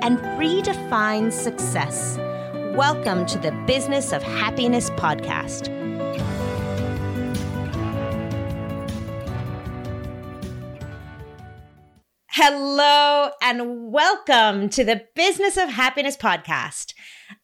and redefine success. Welcome to the Business of Happiness podcast. Hello and welcome to the Business of Happiness podcast.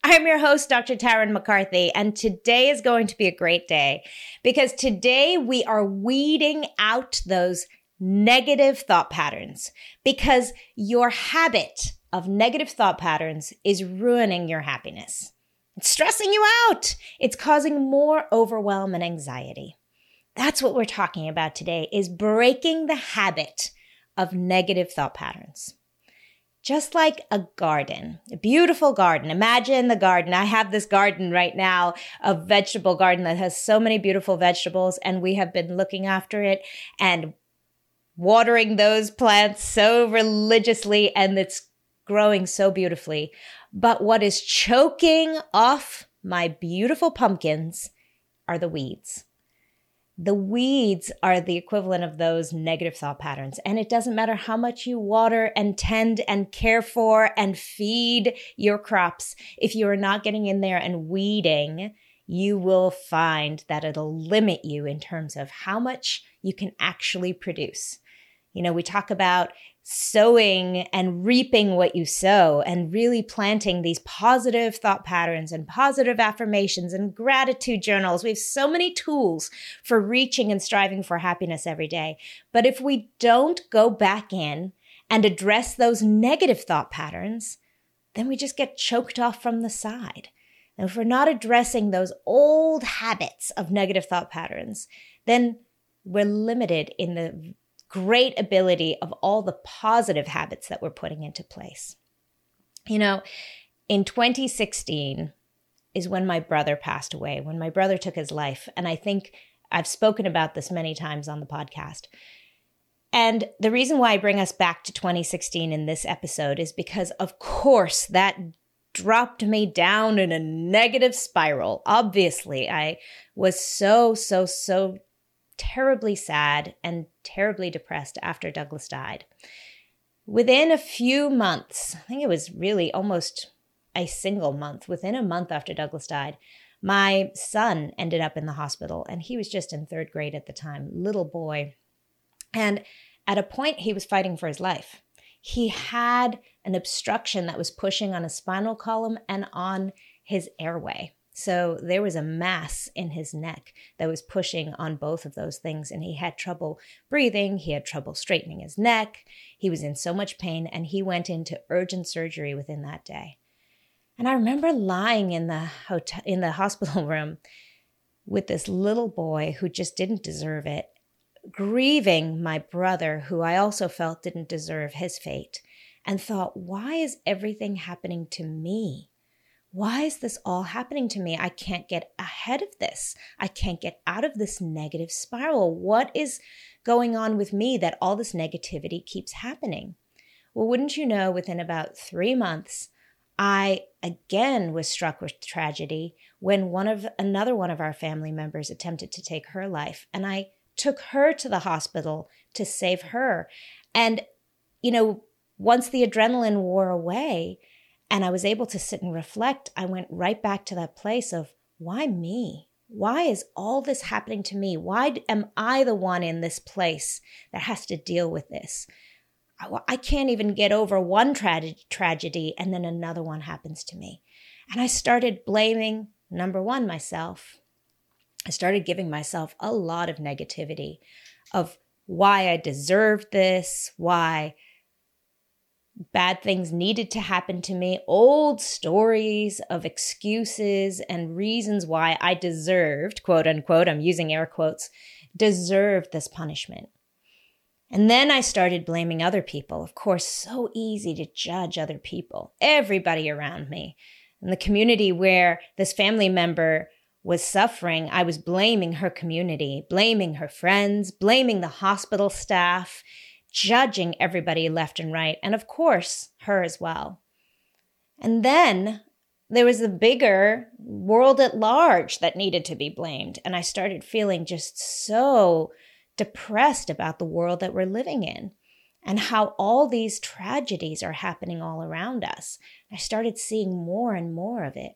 I'm your host, Dr. Taryn McCarthy, and today is going to be a great day because today we are weeding out those negative thought patterns because your habit of negative thought patterns is ruining your happiness. It's stressing you out. It's causing more overwhelm and anxiety. That's what we're talking about today, is breaking the habit of negative thought patterns. Just like a garden, a beautiful garden. Imagine the garden. I have this garden right now, a vegetable garden that has so many beautiful vegetables, and we have been looking after it and watering those plants so religiously, and it's growing so beautifully. But what is choking off my beautiful pumpkins are the weeds. The weeds are the equivalent of those negative thought patterns. And it doesn't matter how much you water and tend and care for and feed your crops. If you are not getting in there and weeding, you will find that it'll limit you in terms of how much you can actually produce. You know, we talk about sowing and reaping what you sow and really planting these positive thought patterns and positive affirmations and gratitude journals. We have so many tools for reaching and striving for happiness every day. But if we don't go back in and address those negative thought patterns, then we just get choked off from the side. And if we're not addressing those old habits of negative thought patterns, then we're limited in the great ability of all the positive habits that we're putting into place. You know, in 2016 is when my brother passed away, when my brother took his life. And I think I've spoken about this many times on the podcast. And the reason why I bring us back to 2016 in this episode is because, of course, that dropped me down in a negative spiral. Obviously, I was so terribly sad and terribly depressed after Douglas died. Within a few months, I think it was really almost a single month, within a month after Douglas died, my son ended up in the hospital, and he was just in third grade at the time, little boy. And at a point, he was fighting for his life. He had an obstruction that was pushing on his spinal column and on his airway. So there was a mass in his neck that was pushing on both of those things, and he had trouble breathing, he had trouble straightening his neck, he was in so much pain, and he went into urgent surgery within that day. And I remember lying in the hotel, in the hospital room with this little boy who just didn't deserve it, grieving my brother, who I also felt didn't deserve his fate, and thought, why is everything happening to me? Why is this all happening to me? I can't get ahead of this. I can't get out of this negative spiral. What is going on with me that all this negativity keeps happening? Well, wouldn't you know, within about 3 months, I again was struck with tragedy when another one of our family members attempted to take her life, and I took her to the hospital to save her. And, you know, once the adrenaline wore away, and I was able to sit and reflect, I went right back to that place of, why me? Why is all this happening to me? Why am I the one in this place that has to deal with this? I can't even get over one tragedy and then another one happens to me. And I started blaming, number one, myself. I started giving myself a lot of negativity of why I deserved this, why bad things needed to happen to me, old stories of excuses and reasons why I deserved, quote unquote, I'm using air quotes, deserved this punishment. And then I started blaming other people. Of course, so easy to judge other people, everybody around me. in the community where this family member was suffering, I was blaming her community, blaming her friends, blaming the hospital staff, judging everybody left and right, and of course, her as well. And then there was the bigger world at large that needed to be blamed, and I started feeling just so depressed about the world that we're living in and how all these tragedies are happening all around us. I started seeing more and more of it.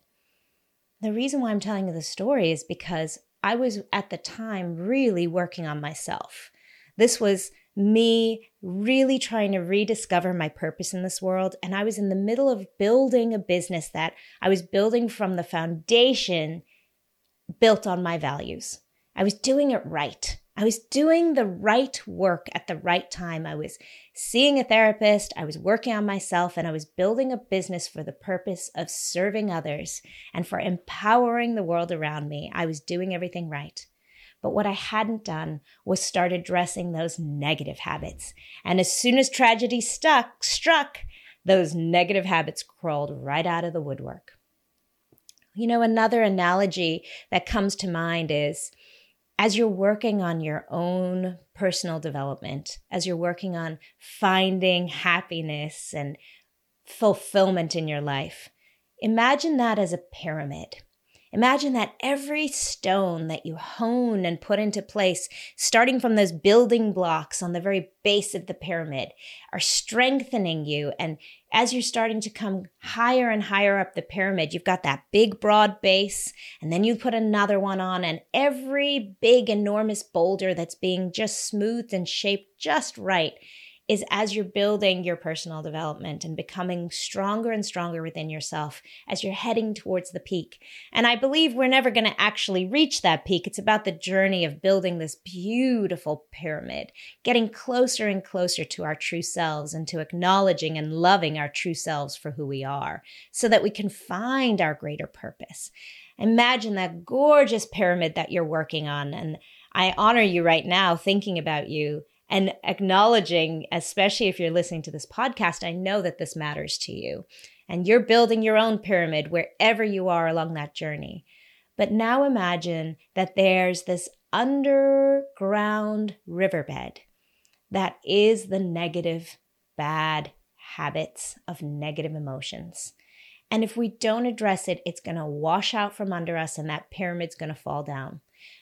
The reason why I'm telling you this story is because I was at the time really working on myself. This was me really trying to rediscover my purpose in this world. And I was in the middle of building a business that I was building from the foundation built on my values. I was doing it right. I was doing the right work at the right time. I was seeing a therapist, I was working on myself, and I was building a business for the purpose of serving others and for empowering the world around me. I was doing everything right. But what I hadn't done was start addressing those negative habits. And as soon as tragedy struck, those negative habits crawled right out of the woodwork. You know, another analogy that comes to mind is, as you're working on your own personal development, as you're working on finding happiness and fulfillment in your life, imagine that as a pyramid. Imagine that every stone that you hone and put into place, starting from those building blocks on the very base of the pyramid, are strengthening you. And as you're starting to come higher and higher up the pyramid, you've got that big, broad base, and then you put another one on, and every big, enormous boulder that's being just smoothed and shaped just right is as you're building your personal development and becoming stronger and stronger within yourself as you're heading towards the peak. And I believe we're never going to actually reach that peak. It's about the journey of building this beautiful pyramid, getting closer and closer to our true selves and to acknowledging and loving our true selves for who we are so that we can find our greater purpose. Imagine that gorgeous pyramid that you're working on. And I honor you right now thinking about you and acknowledging, especially if you're listening to this podcast, I know that this matters to you. And you're building your own pyramid wherever you are along that journey. But now imagine that there's this underground riverbed that is the negative, bad habits of negative emotions. And if we don't address it, it's going to wash out from under us and that pyramid's going to fall down.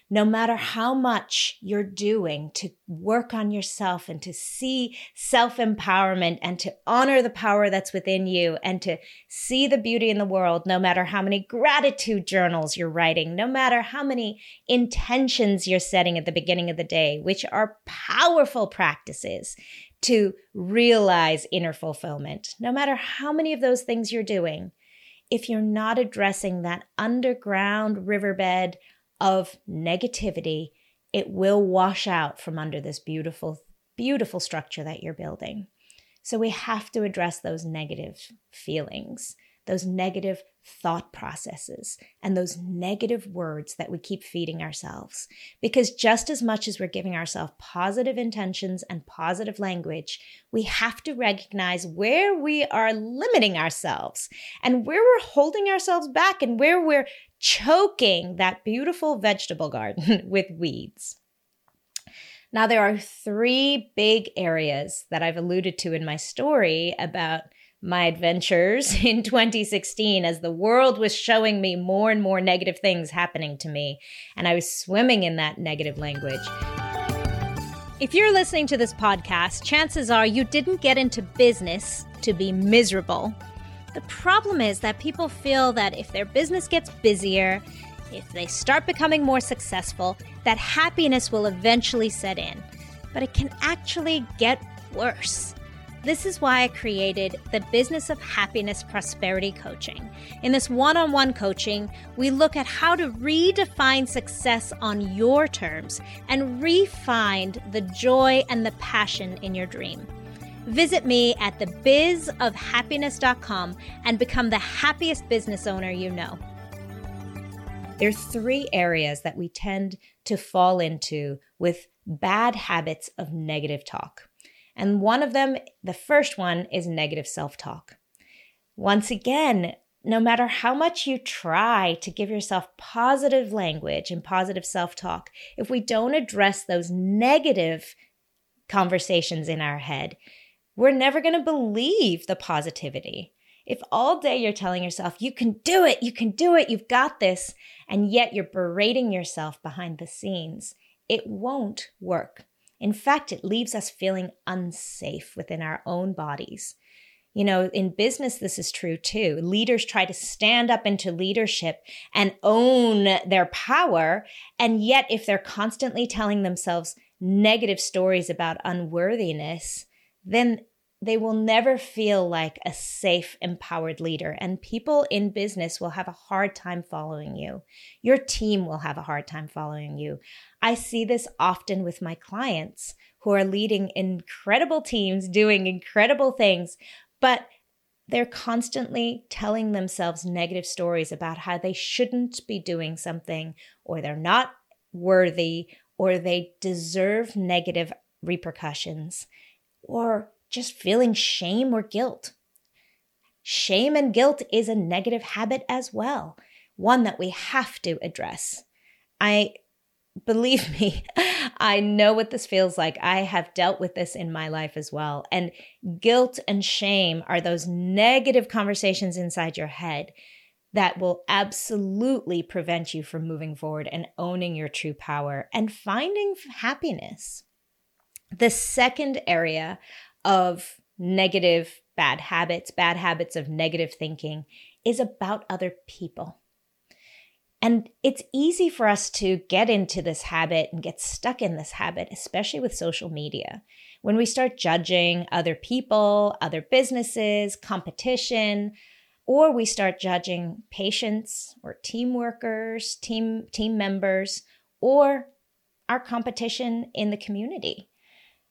No matter how much you're doing to work on yourself and to see self-empowerment and to honor the power that's within you and to see the beauty in the world, no matter how many gratitude journals you're writing, no matter how many intentions you're setting at the beginning of the day, which are powerful practices to realize inner fulfillment, no matter how many of those things you're doing, if you're not addressing that underground riverbed of negativity, it will wash out from under this beautiful, beautiful structure that you're building. So we have to address those negative feelings, those negative thought processes, and those negative words that we keep feeding ourselves. Because just as much as we're giving ourselves positive intentions and positive language, we have to recognize where we are limiting ourselves and where we're holding ourselves back and where we're choking that beautiful vegetable garden with weeds. Now, there are three big areas that I've alluded to in my story about my adventures in 2016 as the world was showing me more and more negative things happening to me, and I was swimming in that negative language. If you're listening to this podcast, chances are you didn't get into business to be miserable. The problem is that people feel that if their business gets busier, if they start becoming more successful, that happiness will eventually set in. But it can actually get worse. This is why I created the Business of Happiness Prosperity Coaching. In this one-on-one coaching, we look at how to redefine success on your terms and re-find the joy and the passion in your dream. Visit me at thebizofhappiness.com and become the happiest business owner you know. There are three areas that we tend to fall into with bad habits of negative talk. And one of them, the first one, is negative self-talk. Once again, no matter how much you try to give yourself positive language and positive self-talk, if we don't address those negative conversations in our head, we're never going to believe the positivity. If all day you're telling yourself, you can do it, you've got this, and yet you're berating yourself behind the scenes, it won't work. In fact, it leaves us feeling unsafe within our own bodies. You know, in business, this is true too. Leaders try to stand up into leadership and own their power. And yet, if they're constantly telling themselves negative stories about unworthiness, then they will never feel like a safe, empowered leader. And people in business will have a hard time following you. Your team will have a hard time following you. I see this often with my clients who are leading incredible teams, doing incredible things, but they're constantly telling themselves negative stories about how they shouldn't be doing something, or they're not worthy, or they deserve negative repercussions, or just feeling shame or guilt. Shame and guilt is a negative habit as well, one that we have to address. Believe me, I know what this feels like. I have dealt with this in my life as well. And guilt and shame are those negative conversations inside your head that will absolutely prevent you from moving forward and owning your true power and finding happiness. The second area of negative bad habits of negative thinking, is about other people. And it's easy for us to get into this habit and get stuck in this habit, especially with social media. When we start judging other people, other businesses, competition, or we start judging patients or team workers, team members, or our competition in the community.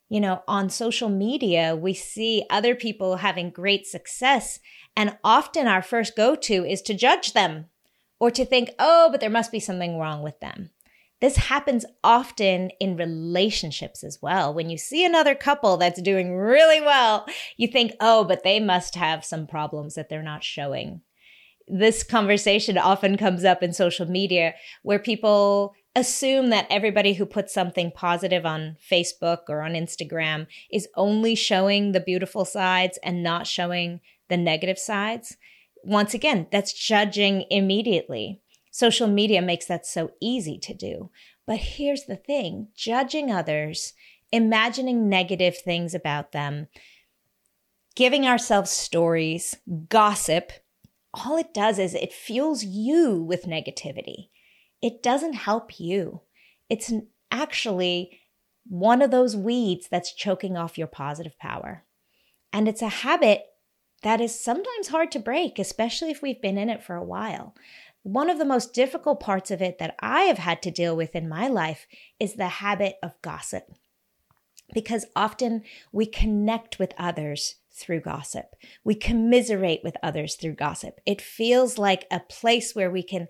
You know, on social media, we see other people having great success, and often our first go-to is to judge them. Or to think, oh, but there must be something wrong with them. This happens often in relationships as well. When you see another couple that's doing really well, you think, oh, but they must have some problems that they're not showing. This conversation often comes up in social media where people assume that everybody who puts something positive on Facebook or on Instagram is only showing the beautiful sides and not showing the negative sides. Once again, that's judging immediately. Social media makes that so easy to do. But here's the thing, judging others, imagining negative things about them, giving ourselves stories, gossip, all it does is it fuels you with negativity. It doesn't help you. It's actually one of those weeds that's choking off your positive power. And it's a habit that is sometimes hard to break, especially if we've been in it for a while. One of the most difficult parts of it that I have had to deal with in my life is the habit of gossip, because often we connect with others through gossip. We commiserate with others through gossip. It feels like a place where we can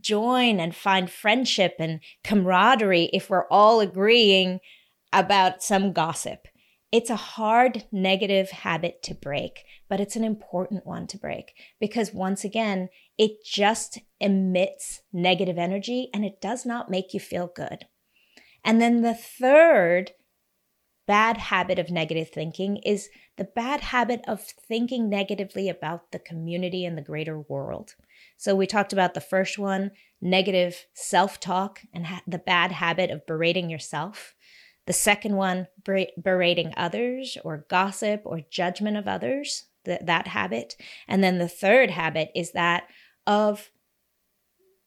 join and find friendship and camaraderie if we're all agreeing about some gossip. It's a hard negative habit to break, but it's an important one to break because once again, it just emits negative energy and it does not make you feel good. And then the third bad habit of negative thinking is the bad habit of thinking negatively about the community and the greater world. So we talked about the first one, negative self-talk and the bad habit of berating yourself. The second one, berating others or gossip or judgment of others, that habit. And then the third habit is that of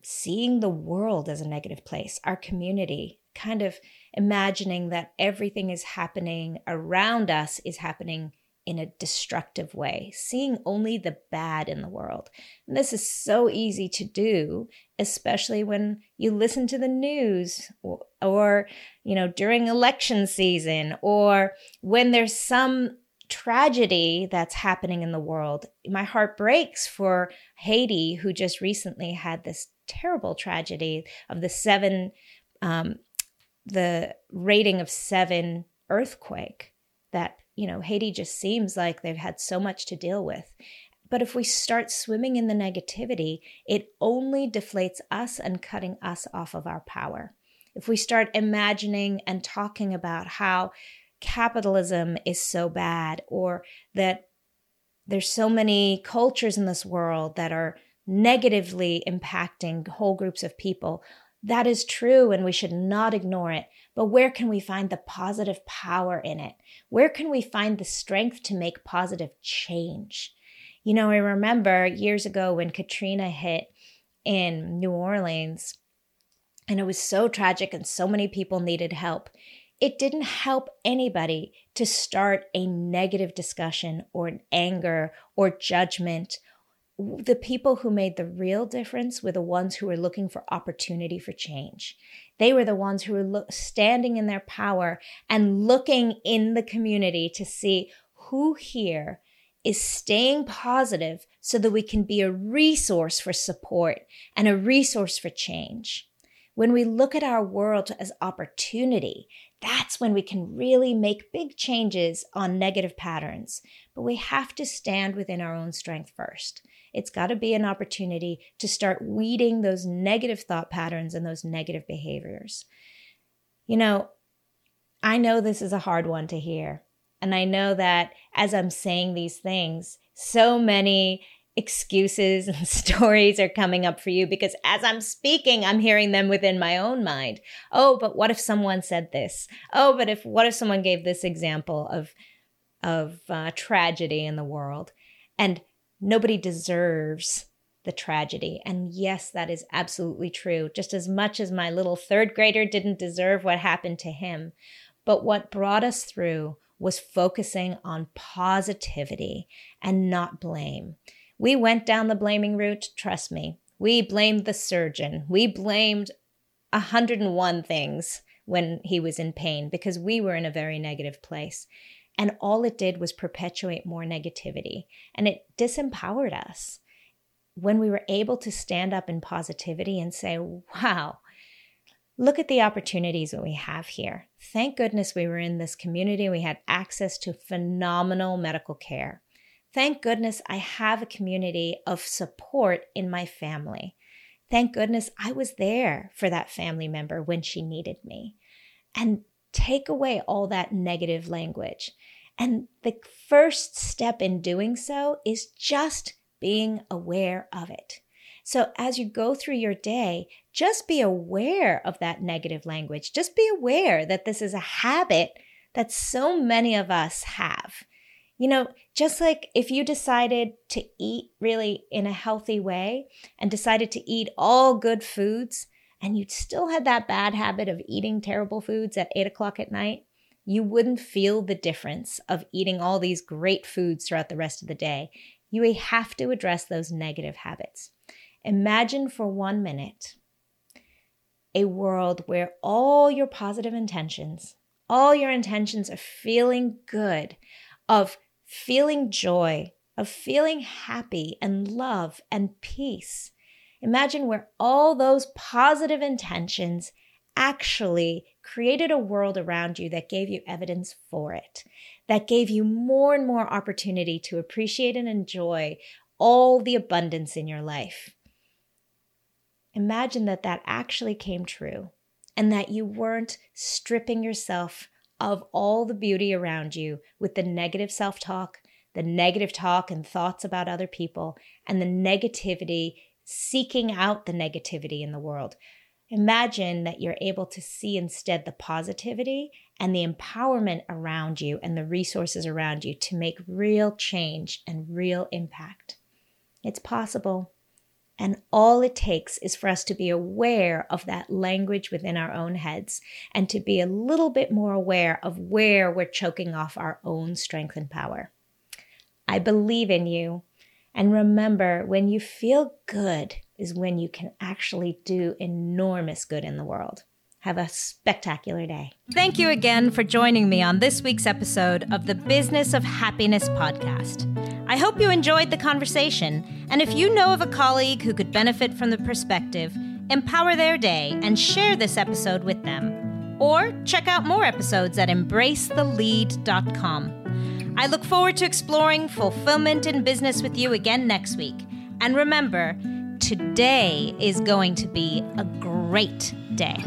seeing the world as a negative place, our community, kind of imagining that everything is happening around us is happening in a destructive way, seeing only the bad in the world. And this is so easy to do, especially when you listen to the news or you know, during election season or when there's some tragedy that's happening in the world. My heart breaks for Haiti, who just recently had this terrible tragedy of the rating of 7 earthquake that Haiti just seems like they've had so much to deal with. But if we start swimming in the negativity, it only deflates us and cutting us off of our power. If we start imagining and talking about how capitalism is so bad, or that there's so many cultures in this world that are negatively impacting whole groups of people, that is true and we should not ignore it. But where can we find the positive power in it? Where can we find the strength to make positive change? You know, I remember years ago when Katrina hit in New Orleans, and it was so tragic and so many people needed help. It didn't help anybody to start a negative discussion or an anger or judgment. The people who made the real difference were the ones who were looking for opportunity for change. They were the ones who were standing in their power and looking in the community to see who here is staying positive so that we can be a resource for support and a resource for change. When we look at our world as opportunity, that's when we can really make big changes on negative patterns. But we have to stand within our own strength first. It's got to be an opportunity to start weeding those negative thought patterns and those negative behaviors. You know, I know this is a hard one to hear. And I know that as I'm saying these things, so many excuses and stories are coming up for you, because as I'm speaking, I'm hearing them within my own mind. Oh, but what if someone said this? Oh, but what if someone gave this example of tragedy in the world? And nobody deserves the tragedy. And yes, that is absolutely true. Just as much as my little third grader didn't deserve what happened to him. But what brought us through was focusing on positivity and not blame. We went down the blaming route, trust me. We blamed the surgeon. We blamed 101 things when he was in pain because we were in a very negative place. And all it did was perpetuate more negativity. And it disempowered us. When we were able to stand up in positivity and say, wow, look at the opportunities that we have here. Thank goodness we were in this community. We had access to phenomenal medical care. Thank goodness I have a community of support in my family. Thank goodness I was there for that family member when she needed me. And take away all that negative language. And the first step in doing so is just being aware of it. So as you go through your day, just be aware of that negative language. Just be aware that this is a habit that so many of us have. You know, just like if you decided to eat really in a healthy way and decided to eat all good foods, and you still had that bad habit of eating terrible foods at 8 o'clock at night, you wouldn't feel the difference of eating all these great foods throughout the rest of the day. You have to address those negative habits. Imagine for 1 minute a world where all your positive intentions, all your intentions of feeling good, of feeling joy, of feeling happy and love and peace. Imagine where all those positive intentions actually created a world around you that gave you evidence for it, that gave you more and more opportunity to appreciate and enjoy all the abundance in your life. Imagine that that actually came true and that you weren't stripping yourself of all the beauty around you with the negative self-talk, the negative talk and thoughts about other people, and the negativity, seeking out the negativity in the world. Imagine that you're able to see instead the positivity and the empowerment around you and the resources around you to make real change and real impact. It's possible. And all it takes is for us to be aware of that language within our own heads and to be a little bit more aware of where we're choking off our own strength and power. I believe in you. And remember, when you feel good is when you can actually do enormous good in the world. Have a spectacular day. Thank you again for joining me on this week's episode of the Business of Happiness podcast. I hope you enjoyed the conversation, and if you know of a colleague who could benefit from the perspective, empower their day and share this episode with them. Or check out more episodes at embracethelead.com. I look forward to exploring fulfillment in business with you again next week. And remember, today is going to be a great day.